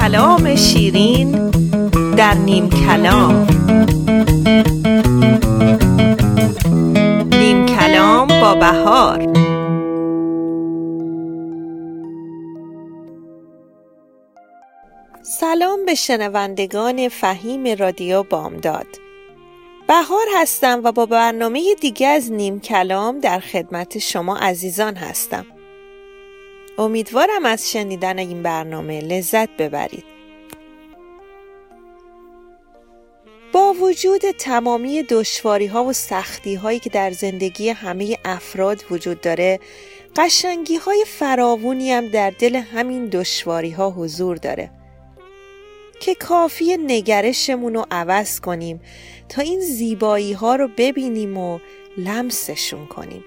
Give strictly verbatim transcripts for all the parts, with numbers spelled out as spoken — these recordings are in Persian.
کلام شیرین در نیم کلام. نیم کلام با بهار. سلام به شنوندگان فهیم رادیو بامداد. بهار هستم و با برنامه دیگه از نیم کلام در خدمت شما عزیزان هستم. امیدوارم از شنیدن این برنامه لذت ببرید. با وجود تمامی دشواری‌ها و سختی‌هایی که در زندگی همه افراد وجود داره، قشنگی‌های فراوانی هم در دل همین دشواری‌ها حضور داره که کافیه نگرشمون رو عوض کنیم تا این زیبایی ها رو ببینیم و لمسشون کنیم.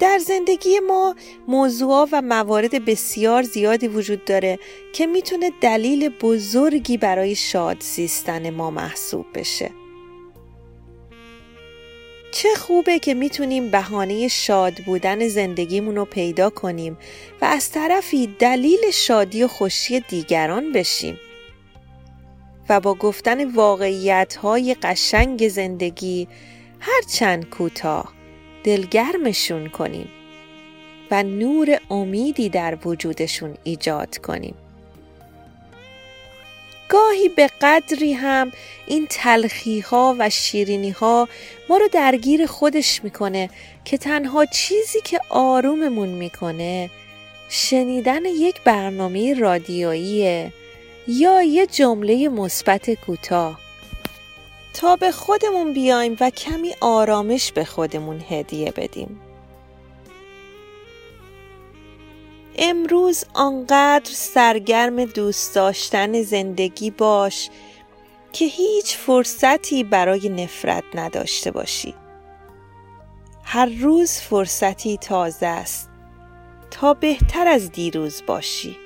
در زندگی ما موضوعات و موارد بسیار زیادی وجود داره که میتونه دلیل بزرگی برای شاد زیستن ما محسوب بشه. چه خوبه که میتونیم بهانه شاد بودن زندگیمون رو پیدا کنیم و از طرفی دلیل شادی و خوشی دیگران بشیم و با گفتن واقعیت‌های قشنگ زندگی هرچند کوتاه دلگرمشون کنیم و نور امیدی در وجودشون ایجاد کنیم. گاهی به قدری هم این تلخی‌ها و شیرینی‌ها ما رو درگیر خودش میکنه که تنها چیزی که آروممون میکنه شنیدن یک برنامه رادیویی یا یه جمله مثبت کوتاه تا به خودمون بیایم و کمی آرامش به خودمون هدیه بدیم. امروز آنقدر سرگرم دوست داشتن زندگی باش که هیچ فرصتی برای نفرت نداشته باشی. هر روز فرصتی تازه است تا بهتر از دیروز باشی.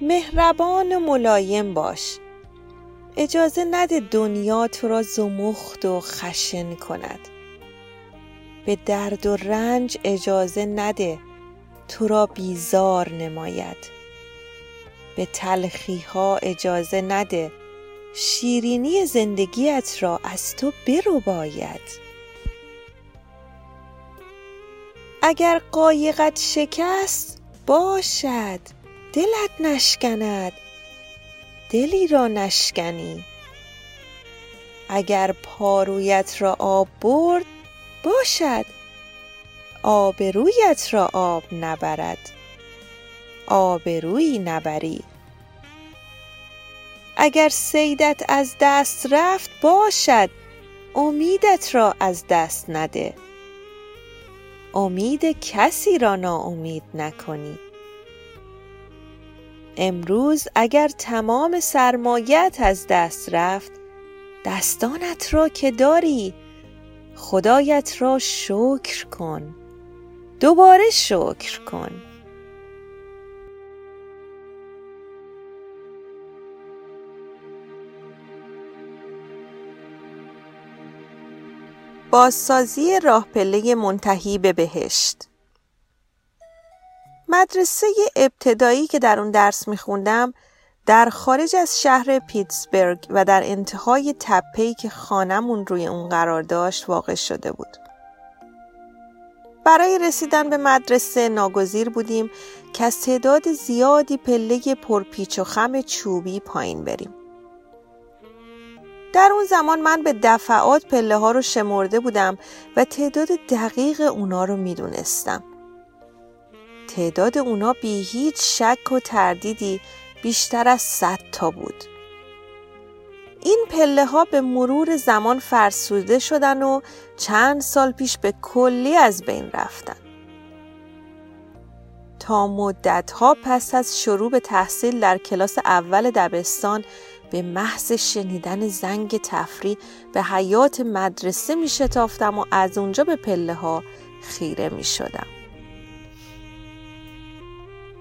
مهربان و ملایم باش. اجازه نده دنیا تو را زمخت و خشن کند. به درد و رنج اجازه نده تو را بیزار نماید. به تلخی ها اجازه نده شیرینی زندگیت را از تو برباید. اگر قایقت شکست باشد دلت نشکند، دلی را نشکنی. اگر پارویت را آب برد باشد آبرویت را آب نبرد، آبرویی نبری. اگر صیدت از دست رفت باشد امیدت را از دست نده، امید کسی را ناامید نکنی. امروز اگر تمام سرمایه‌ات از دست رفت دستانت را که داری خدایت را شکر کن، دوباره شکر کن. بازسازی راهپله منتهی به بهشت. مدرسه ابتدایی که در اون درس میخوندم در خارج از شهر پیتسبرگ و در انتهای تپه‌ای که خانمون روی اون قرار داشت واقع شده بود. برای رسیدن به مدرسه ناگزیر بودیم که از تعداد زیادی پله پرپیچ و خم چوبی پایین بریم. در اون زمان من به دفعات پله ها رو شمرده بودم و تعداد دقیق اونا رو میدونستم. تعداد اونا بی هیچ شک و تردیدی بیشتر از صد تا بود. این پله ها به مرور زمان فرسوده شدن و چند سال پیش به کلی از بین رفتن. تا مدت ها پس از شروع به تحصیل در کلاس اول دبستان به محض شنیدن زنگ تفریح به حیاط مدرسه می شتافتم و از اونجا به پله ها خیره می شدم.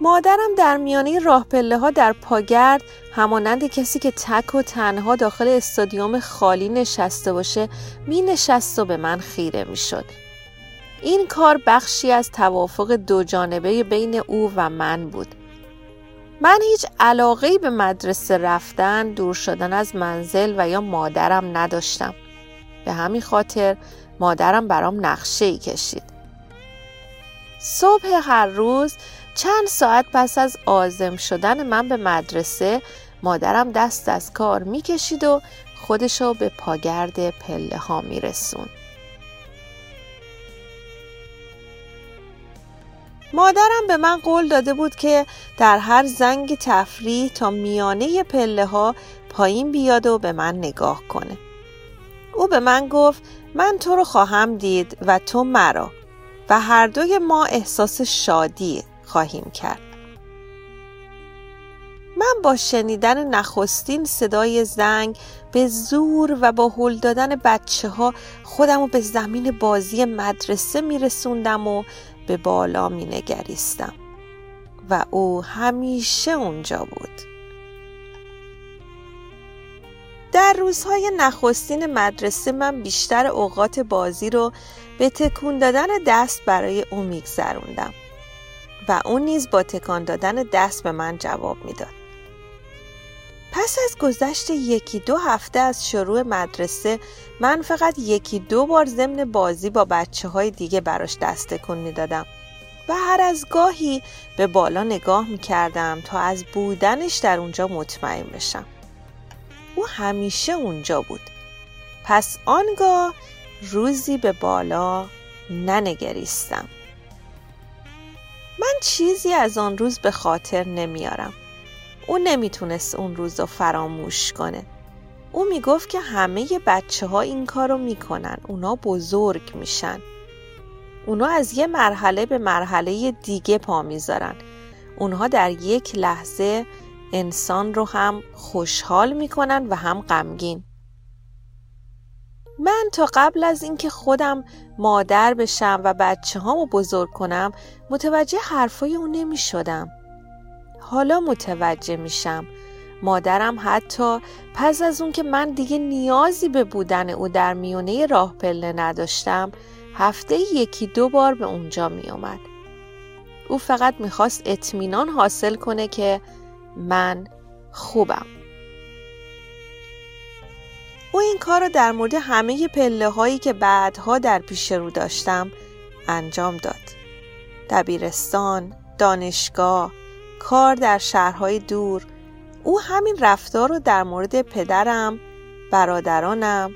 مادرم در میانه راه پله ها در پاگرد همانند کسی که تک و تنها داخل استادیوم خالی نشسته باشه می نشست و به من خیره می شد. این کار بخشی از توافق دو جانبه بین او و من بود. من هیچ علاقه‌ای به مدرسه رفتن، دور شدن از منزل و یا مادرم نداشتم. به همین خاطر مادرم برام نقشه‌ای کشید. صبح هر روز چند ساعت پس از عازم شدن من به مدرسه، مادرم دست از کار میکشید و خودشو به پاگرد پله ها میرسون. مادرم به من قول داده بود که در هر زنگ تفریح تا میانه پله ها پایین بیاد و به من نگاه کنه. او به من گفت من تو رو خواهم دید و تو مرا و هر دوی ما احساس شادی خواهیم کرد. من با شنیدن نخستین صدای زنگ به زور و با هل دادن بچه ها خودم رو به زمین بازی مدرسه میرسوندم و به بالا می نگریستم و او همیشه اونجا بود. در روزهای نخستین مدرسه من بیشتر اوقات بازی رو به تکون دادن دست برای او میگذروندم و او نیز با تکان دادن دست به من جواب میداد. پس از گذشت یکی دو هفته از شروع مدرسه، من فقط یکی دو بار ضمن بازی با بچه های دیگه براش دست تکون میدادم و هر از گاهی به بالا نگاه میکردم تا از بودنش در اونجا مطمئن بشم. او همیشه اونجا بود. پس آنگاه روزی به بالا ننگریستم. من چیزی از آن روز به خاطر نمیارم. او نمیتونست اون روز رو فراموش کنه. او میگفت که همه بچه ها این کار رو میکنن. اونا بزرگ میشن. اونا از یه مرحله به مرحله دیگه پا میذارن. اونها در یک لحظه انسان رو هم خوشحال میکنن و هم غمگین. من تا قبل از اینکه خودم مادر بشم و بچه هامو بزرگ کنم متوجه حرفای اون نمی شدم. حالا متوجه میشم. مادرم حتی پس از اون که من دیگه نیازی به بودن او در میونه راه پله نداشتم، هفته یکی دو بار به اونجا می اومد. او فقط میخواست اطمینان حاصل کنه که من خوبم. او این کار رو در مورد همه پله هایی که بعدها در پیش رو داشتم انجام داد. دبیرستان، دانشگاه، کار در شهرهای دور، او همین رفتار رو در مورد پدرم، برادرانم،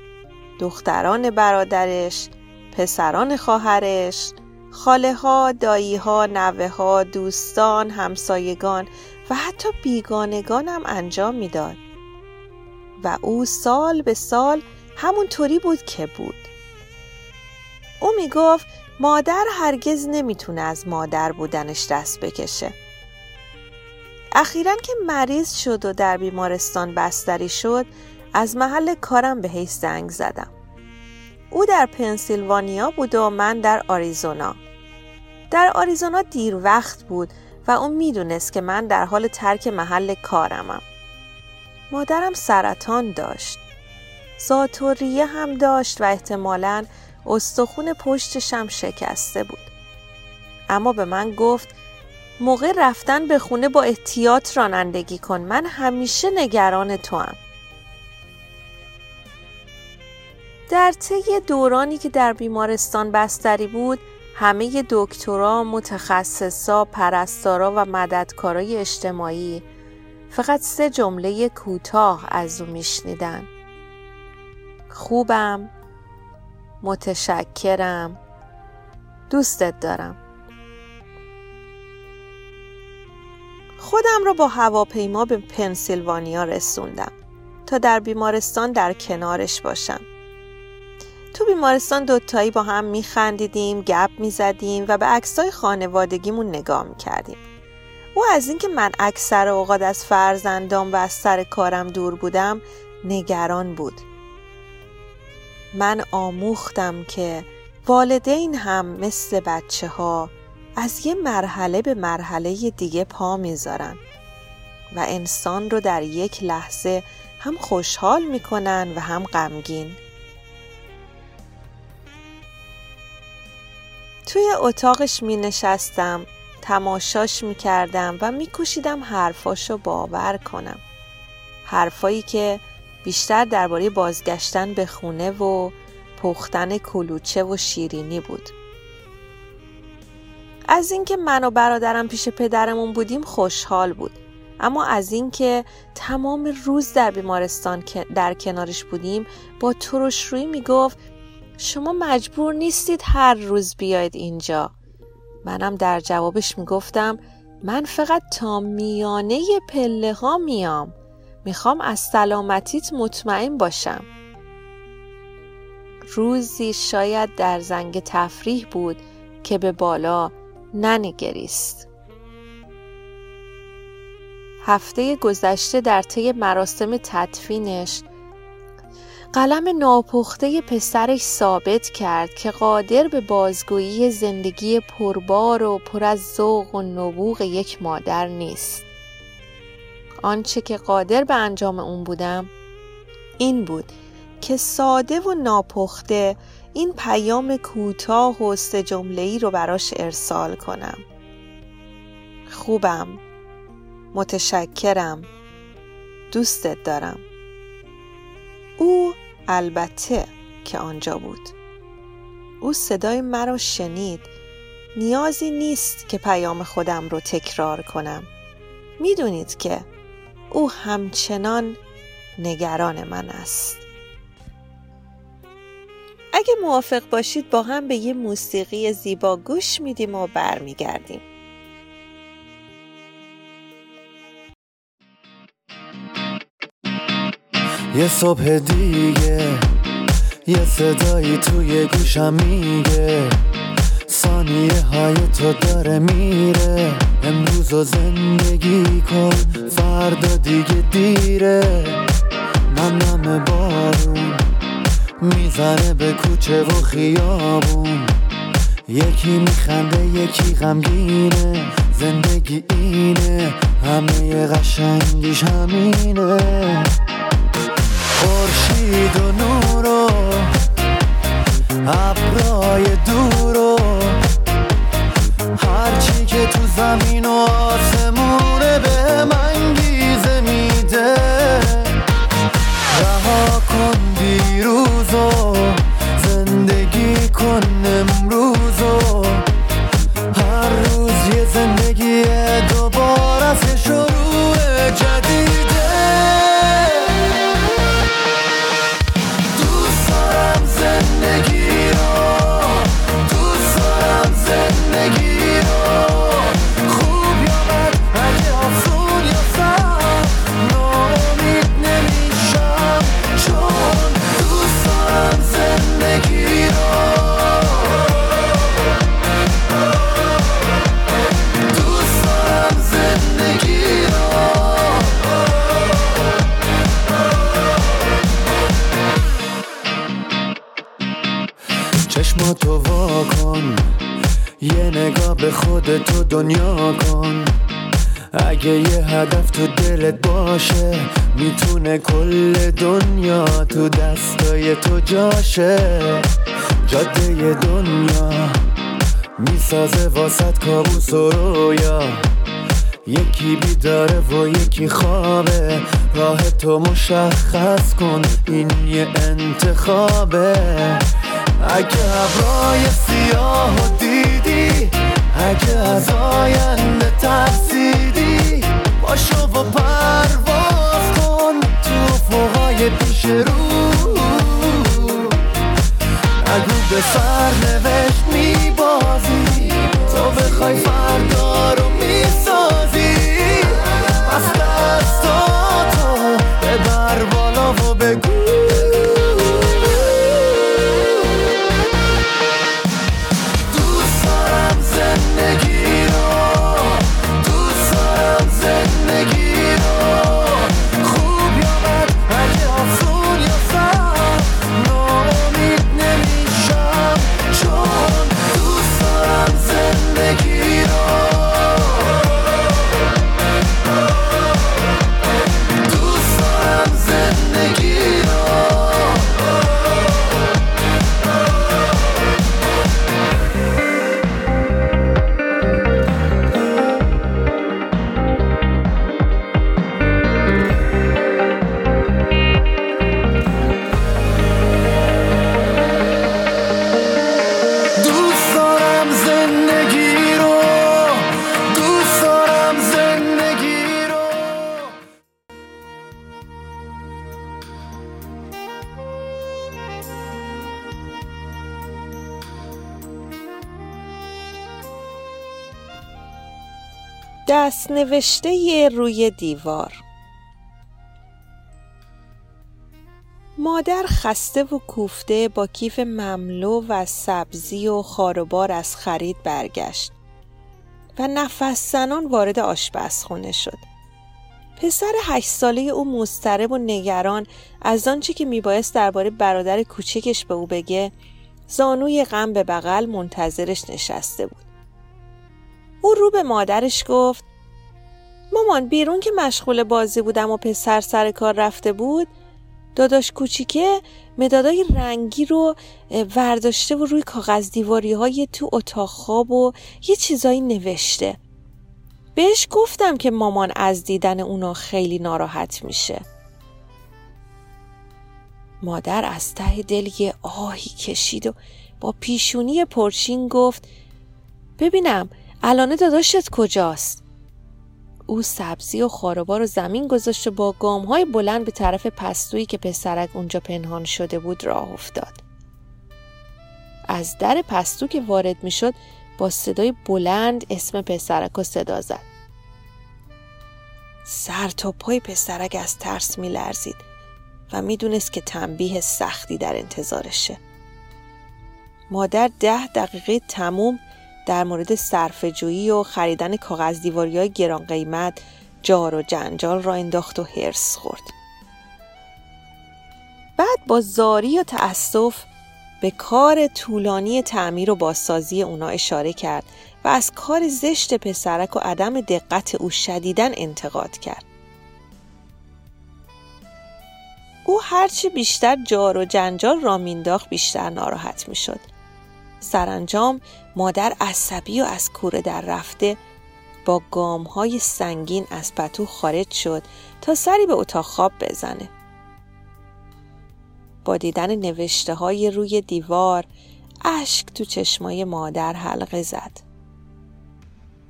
دختران برادرش، پسران خواهرش، خاله ها، دایی ها، نوه ها، دوستان، همسایگان و حتی بیگانگانم انجام میداد. و او سال به سال همونطوری بود که بود. او میگفت مادر هرگز نمیتونه از مادر بودنش دست بکشه. اخیراً که مریض شد و در بیمارستان بستری شد، از محل کارم بهش زنگ زدم. او در پنسیلوانیا بود و من در آریزونا. در آریزونا دیر وقت بود و او میدونست که من در حال ترک محل کارمم. مادرم سرطان داشت. ذات‌الریه هم داشت و احتمالاً استخون پشتش هم شکسته بود. اما به من گفت موقع رفتن به خونه با احتیاط رانندگی کن. من همیشه نگران توام. در طی دورانی که در بیمارستان بستری بود، همه دکترها، متخصصا، پرستارا و مددکارای اجتماعی فقط سه جمله کوتاه از او میشنیدن: خوبم، متشکرم، دوستت دارم. خودم رو با هواپیما به پنسیلوانیا رسوندم تا در بیمارستان در کنارش باشم. تو بیمارستان دوتایی با هم میخندیدیم، گپ میزدیم و به عکسای خانوادگیمون نگاه میکردیم. او از اینکه من اکثر اوقات از فرزندام و از سر کارم دور بودم نگران بود. من آموختم که والدین هم مثل بچه ها از یه مرحله به مرحله دیگه پا میذارن و انسان رو در یک لحظه هم خوشحال میکنن و هم غمگین. توی اتاقش می نشستم، تماشاش می کردم و می کوشیدم حرفاشو باور کنم. حرفایی که بیشتر درباره بازگشتن به خونه و پختن کلوچه و شیرینی بود. از اینکه من و برادرم پیش پدرمون بودیم خوشحال بود، اما از اینکه تمام روز در بیمارستان در کنارش بودیم با ترش روی می گفت شما مجبور نیستید هر روز بیاید اینجا. منم در جوابش می گفتم من فقط تا میانه پله ها میام، میخوام از سلامتیت مطمئن باشم. روزی شاید در زنگ تفریح بود که به بالا ننگریست. هفته گذشته در طی مراسم تدفینش قلم ناپخته پسرش ثابت کرد که قادر به بازگویی زندگی پربار و پر از ذوق و نبوغ یک مادر نیست. آنچه که قادر به انجام اون بودم این بود که ساده و ناپخته این پیام کوتاه و سه جمله‌ای رو براش ارسال کنم. خوبم، متشکرم، دوستت دارم. او البته که آنجا بود. او صدای مرا شنید. نیازی نیست که پیام خودم رو تکرار کنم. میدونید که او همچنان نگران من است. اگه موافق باشید با هم به یه موسیقی زیبا گوش میدیم و برمیگردیم. یه صبح دیگه یه صدایی توی گوشم میگه ثانیه های تو داره میره، امروز رو زندگی کن فردا دیگه دیره. نم نم بارون میزنه به کوچه و خیابون، یکی میخنده یکی غمگینه، زندگی اینه همه قشنگیش همینه. خورشید و نور و ابرهای دور و هرچی که تو زمین و آسمونه به من گیزه میده. رها کن دیروز و زندگی کن امروز و هر روز یه زندگی دوباره از شروع جدیده. تو وا کن یه نگاه به خودت تو دنیا کن، اگه یه هدف تو دلت باشه میتونه کل دنیا تو دستای تو جاشه. جاده دنیا میسازه واسط کابوس و رویا، یکی بیداره و یکی خوابه، راه تو مشخص کن این یه انتخابه. اگه ابرای سیاه دیدی، اگه از آینده ترسیدی، باشو و پرواز کن تو فوقای پیش رو. اگه به سرنوشت میبازی تو بخوای فردا رو میسازی، پس دستاتو ببر بالا و بگو Thank you. دست نوشته روی دیوار. مادر خسته و کوفته با کیف مملو و سبزی و خاروبار از خرید برگشت و نفس زنان وارد آشپزخانه شد. پسر هشت ساله او مضطرب و نگران از آنچه که میبایست درباره برادر کوچکش به او بگه، زانوی غم به بغل منتظرش نشسته بود. او رو به مادرش گفت: مامان، بیرون که مشغول بازی بودم و پسر سر کار رفته بود، داداش کوچیکه مدادای رنگی رو ورداشته و روی کاغذ دیواری های تو اتاق خواب و یه چیزایی نوشته. بهش گفتم که مامان از دیدن اونا خیلی ناراحت میشه. مادر از ته دل یه آهی کشید و با پیشونی پرچین گفت: ببینم الان داداشت کجاست؟ او سبزی و خاروبار رو زمین گذاشت و با گام‌های بلند به طرف پستویی که پسرک اونجا پنهان شده بود راه افتاد. از در پستو که وارد میشد با صدای بلند اسم پسرک رو صدا زد. سر تا پای پسرک از ترس میلرزید و میدونست که تنبیه سختی در انتظارشه. مادر ده دقیقه تموم در مورد صرفه‌جویی و خریدن کاغذ دیواری‌های گران قیمت جار و جنجال را انداخت و هرس خورد. بعد با زاری و تأسف به کار طولانی تعمیر و بازسازی اونا اشاره کرد و از کار زشت پسرک و عدم دقت او شدیداً انتقاد کرد. او هرچی بیشتر جار و جنجال را مینداخت بیشتر ناراحت میشد. سرانجام مادر عصبی و از کوره در رفته با گام‌های سنگین از پتو خارج شد تا سری به اتاق خواب بزنه. با دیدن نوشته‌های روی دیوار اشک تو چشمای مادر حلقه زد.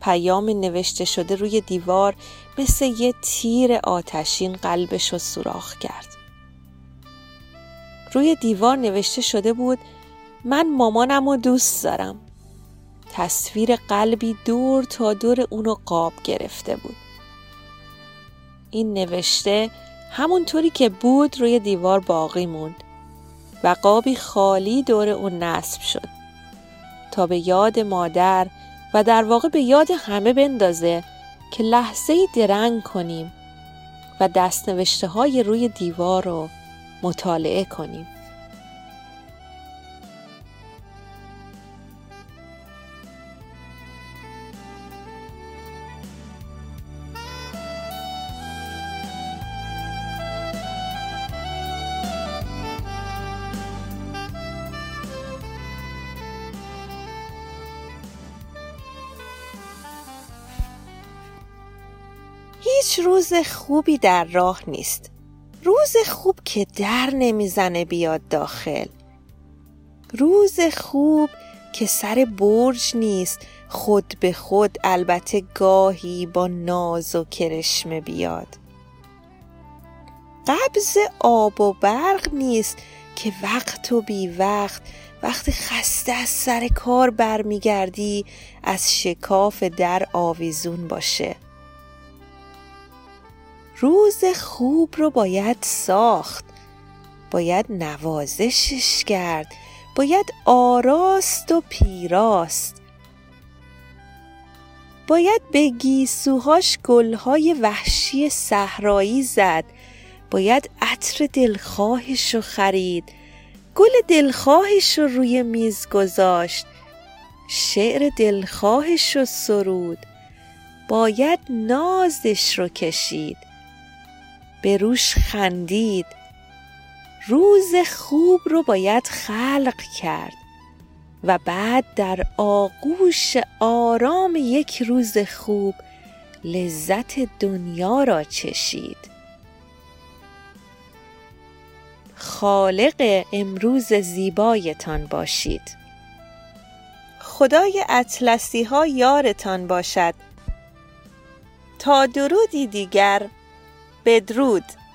پیام نوشته شده روی دیوار مثل یه تیر آتشین قلبش رو سوراخ کرد. روی دیوار نوشته شده بود: من مامانم رو دوست دارم. تصویر قلبی دور تا دور اونو قاب گرفته بود. این نوشته همونطوری که بود روی دیوار باقی موند و قابی خالی دور اون نصب شد تا به یاد مادر و در واقع به یاد همه بندازه که لحظه‌ای درنگ کنیم و دست نوشته های روی دیوار رو مطالعه کنیم. هیچ روز خوبی در راه نیست. روز خوب که در نمیزنه بیاد داخل. روز خوب که سر برج نیست خود به خود، البته گاهی با ناز و کرشمه بیاد. قبض آب و برق نیست که وقت و بی وقت وقتی خسته از سر کار برمیگردی از شکاف در آویزون باشه. روز خوب رو باید ساخت، باید نوازشش کرد، باید آراست و پیراست، باید به گیسوهاش گلهای وحشی صحرایی زد، باید عطر دلخواهش رو خرید، گل دلخواهش رو روی میز گذاشت، شعر دلخواهش رو سرود، باید نازش رو کشید، به روش خندید. روز خوب رو باید خلق کرد و بعد در آغوش آرام یک روز خوب لذت دنیا را چشید. خالق امروز زیبایتان باشید. خدای اطلسی ها یارتان باشد. تا درودی دیگر، بدرود.